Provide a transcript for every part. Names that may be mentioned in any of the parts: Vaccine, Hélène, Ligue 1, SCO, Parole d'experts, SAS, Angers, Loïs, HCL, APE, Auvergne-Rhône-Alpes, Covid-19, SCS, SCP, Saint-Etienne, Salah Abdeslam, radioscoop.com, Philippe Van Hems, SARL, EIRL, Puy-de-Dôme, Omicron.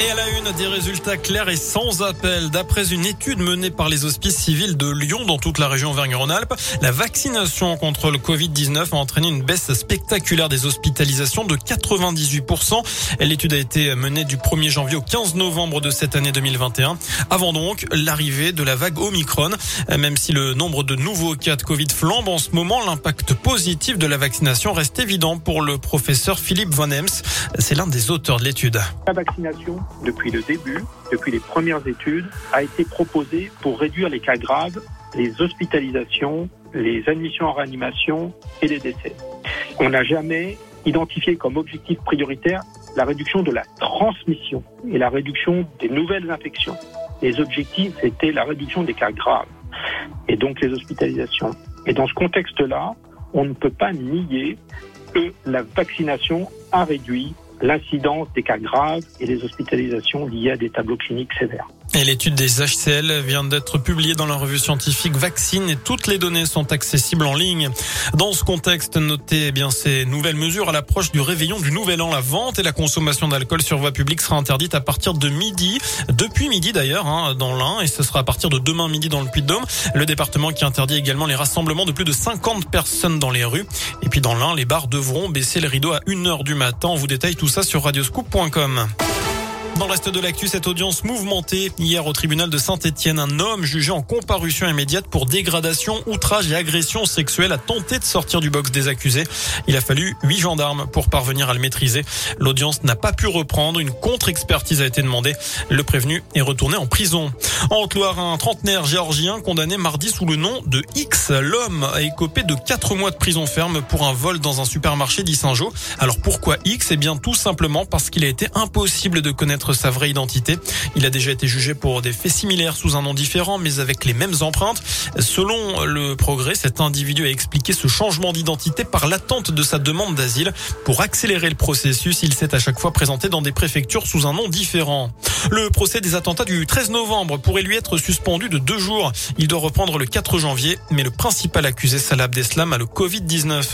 Et à la une, des résultats clairs et sans appel. D'après une étude menée par les hospices civils de Lyon dans toute la région Auvergne-Rhône-Alpes, la vaccination contre le Covid-19 a entraîné une baisse spectaculaire des hospitalisations de 98%. L'étude a été menée du 1er janvier au 15 novembre de cette année 2021, avant donc l'arrivée de la vague Omicron. Même si le nombre de nouveaux cas de Covid flambe en ce moment, l'impact positif de la vaccination reste évident pour le professeur Philippe Van Hems. C'est l'un des auteurs de l'étude. La vaccination, depuis le début, depuis les premières études, a été proposée pour réduire les cas graves, les hospitalisations, les admissions en réanimation et les décès. On n'a jamais identifié comme objectif prioritaire la réduction de la transmission et la réduction des nouvelles infections. Les objectifs étaient la réduction des cas graves et donc les hospitalisations. Et dans ce contexte-là, on ne peut pas nier que la vaccination a réduit l'incidence des cas graves et des hospitalisations liées à des tableaux cliniques sévères. Et l'étude des HCL vient d'être publiée dans la revue scientifique Vaccine et toutes les données sont accessibles en ligne. Dans ce contexte, notez bien ces nouvelles mesures à l'approche du réveillon du Nouvel An. La vente et la consommation d'alcool sur voie publique sera interdite à partir de midi, depuis midi d'ailleurs, dans l'Ain, et ce sera à partir de demain midi dans le Puy-de-Dôme. Le département qui interdit également les rassemblements de plus de 50 personnes dans les rues. Et puis dans l'Ain, les bars devront baisser le rideau à 1h du matin. On vous détaille tout ça sur radioscoop.com. Dans le reste de l'actu, cette audience mouvementée hier au tribunal de Saint-Etienne, un homme jugé en comparution immédiate pour dégradation, outrage et agression sexuelle a tenté de sortir du box des accusés. Il a fallu 8 gendarmes pour parvenir à le maîtriser. L'audience n'a pas pu reprendre, une contre-expertise a été demandée. Le prévenu est retourné en prison. En Haute-Loire, un trentenaire géorgien condamné mardi sous le nom de X. L'homme a écopé de 4 mois de prison ferme pour un vol dans un supermarché d'Issingeaux. Alors pourquoi X ? Eh bien tout simplement parce qu'il a été impossible de connaître sa vraie identité. Il a déjà été jugé pour des faits similaires sous un nom différent mais avec les mêmes empreintes. Selon le Progrès, cet individu a expliqué ce changement d'identité par l'attente de sa demande d'asile. Pour accélérer le processus, il s'est à chaque fois présenté dans des préfectures sous un nom différent. Le procès des attentats du 13 novembre pourrait lui être suspendu de 2 jours. Il doit reprendre le 4 janvier, mais le principal accusé, Salah Abdeslam, a le Covid-19.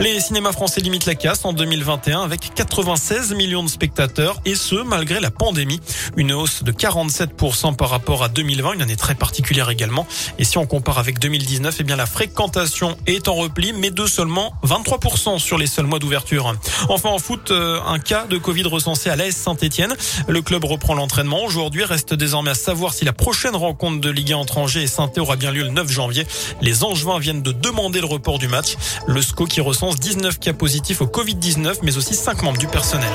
Les cinémas français limitent la casse en 2021 avec 96 millions de spectateurs, et ce, malgré la pandémie. Une hausse de 47% par rapport à 2020, une année très particulière également. Et si on compare avec 2019, eh bien la fréquentation est en repli, mais de seulement 23% sur les seuls mois d'ouverture. Enfin, en foot, un cas de Covid recensé à l'AS Saint-Etienne. Le club reprend l'entraînement aujourd'hui. Reste désormais à savoir si la prochaine rencontre de Ligue 1 entre Angers et Saint-Etienne aura bien lieu le 9 janvier. Les Angevins viennent de demander le report du match. Le SCO qui recense 19 cas positifs au Covid-19, mais aussi 5 membres du personnel.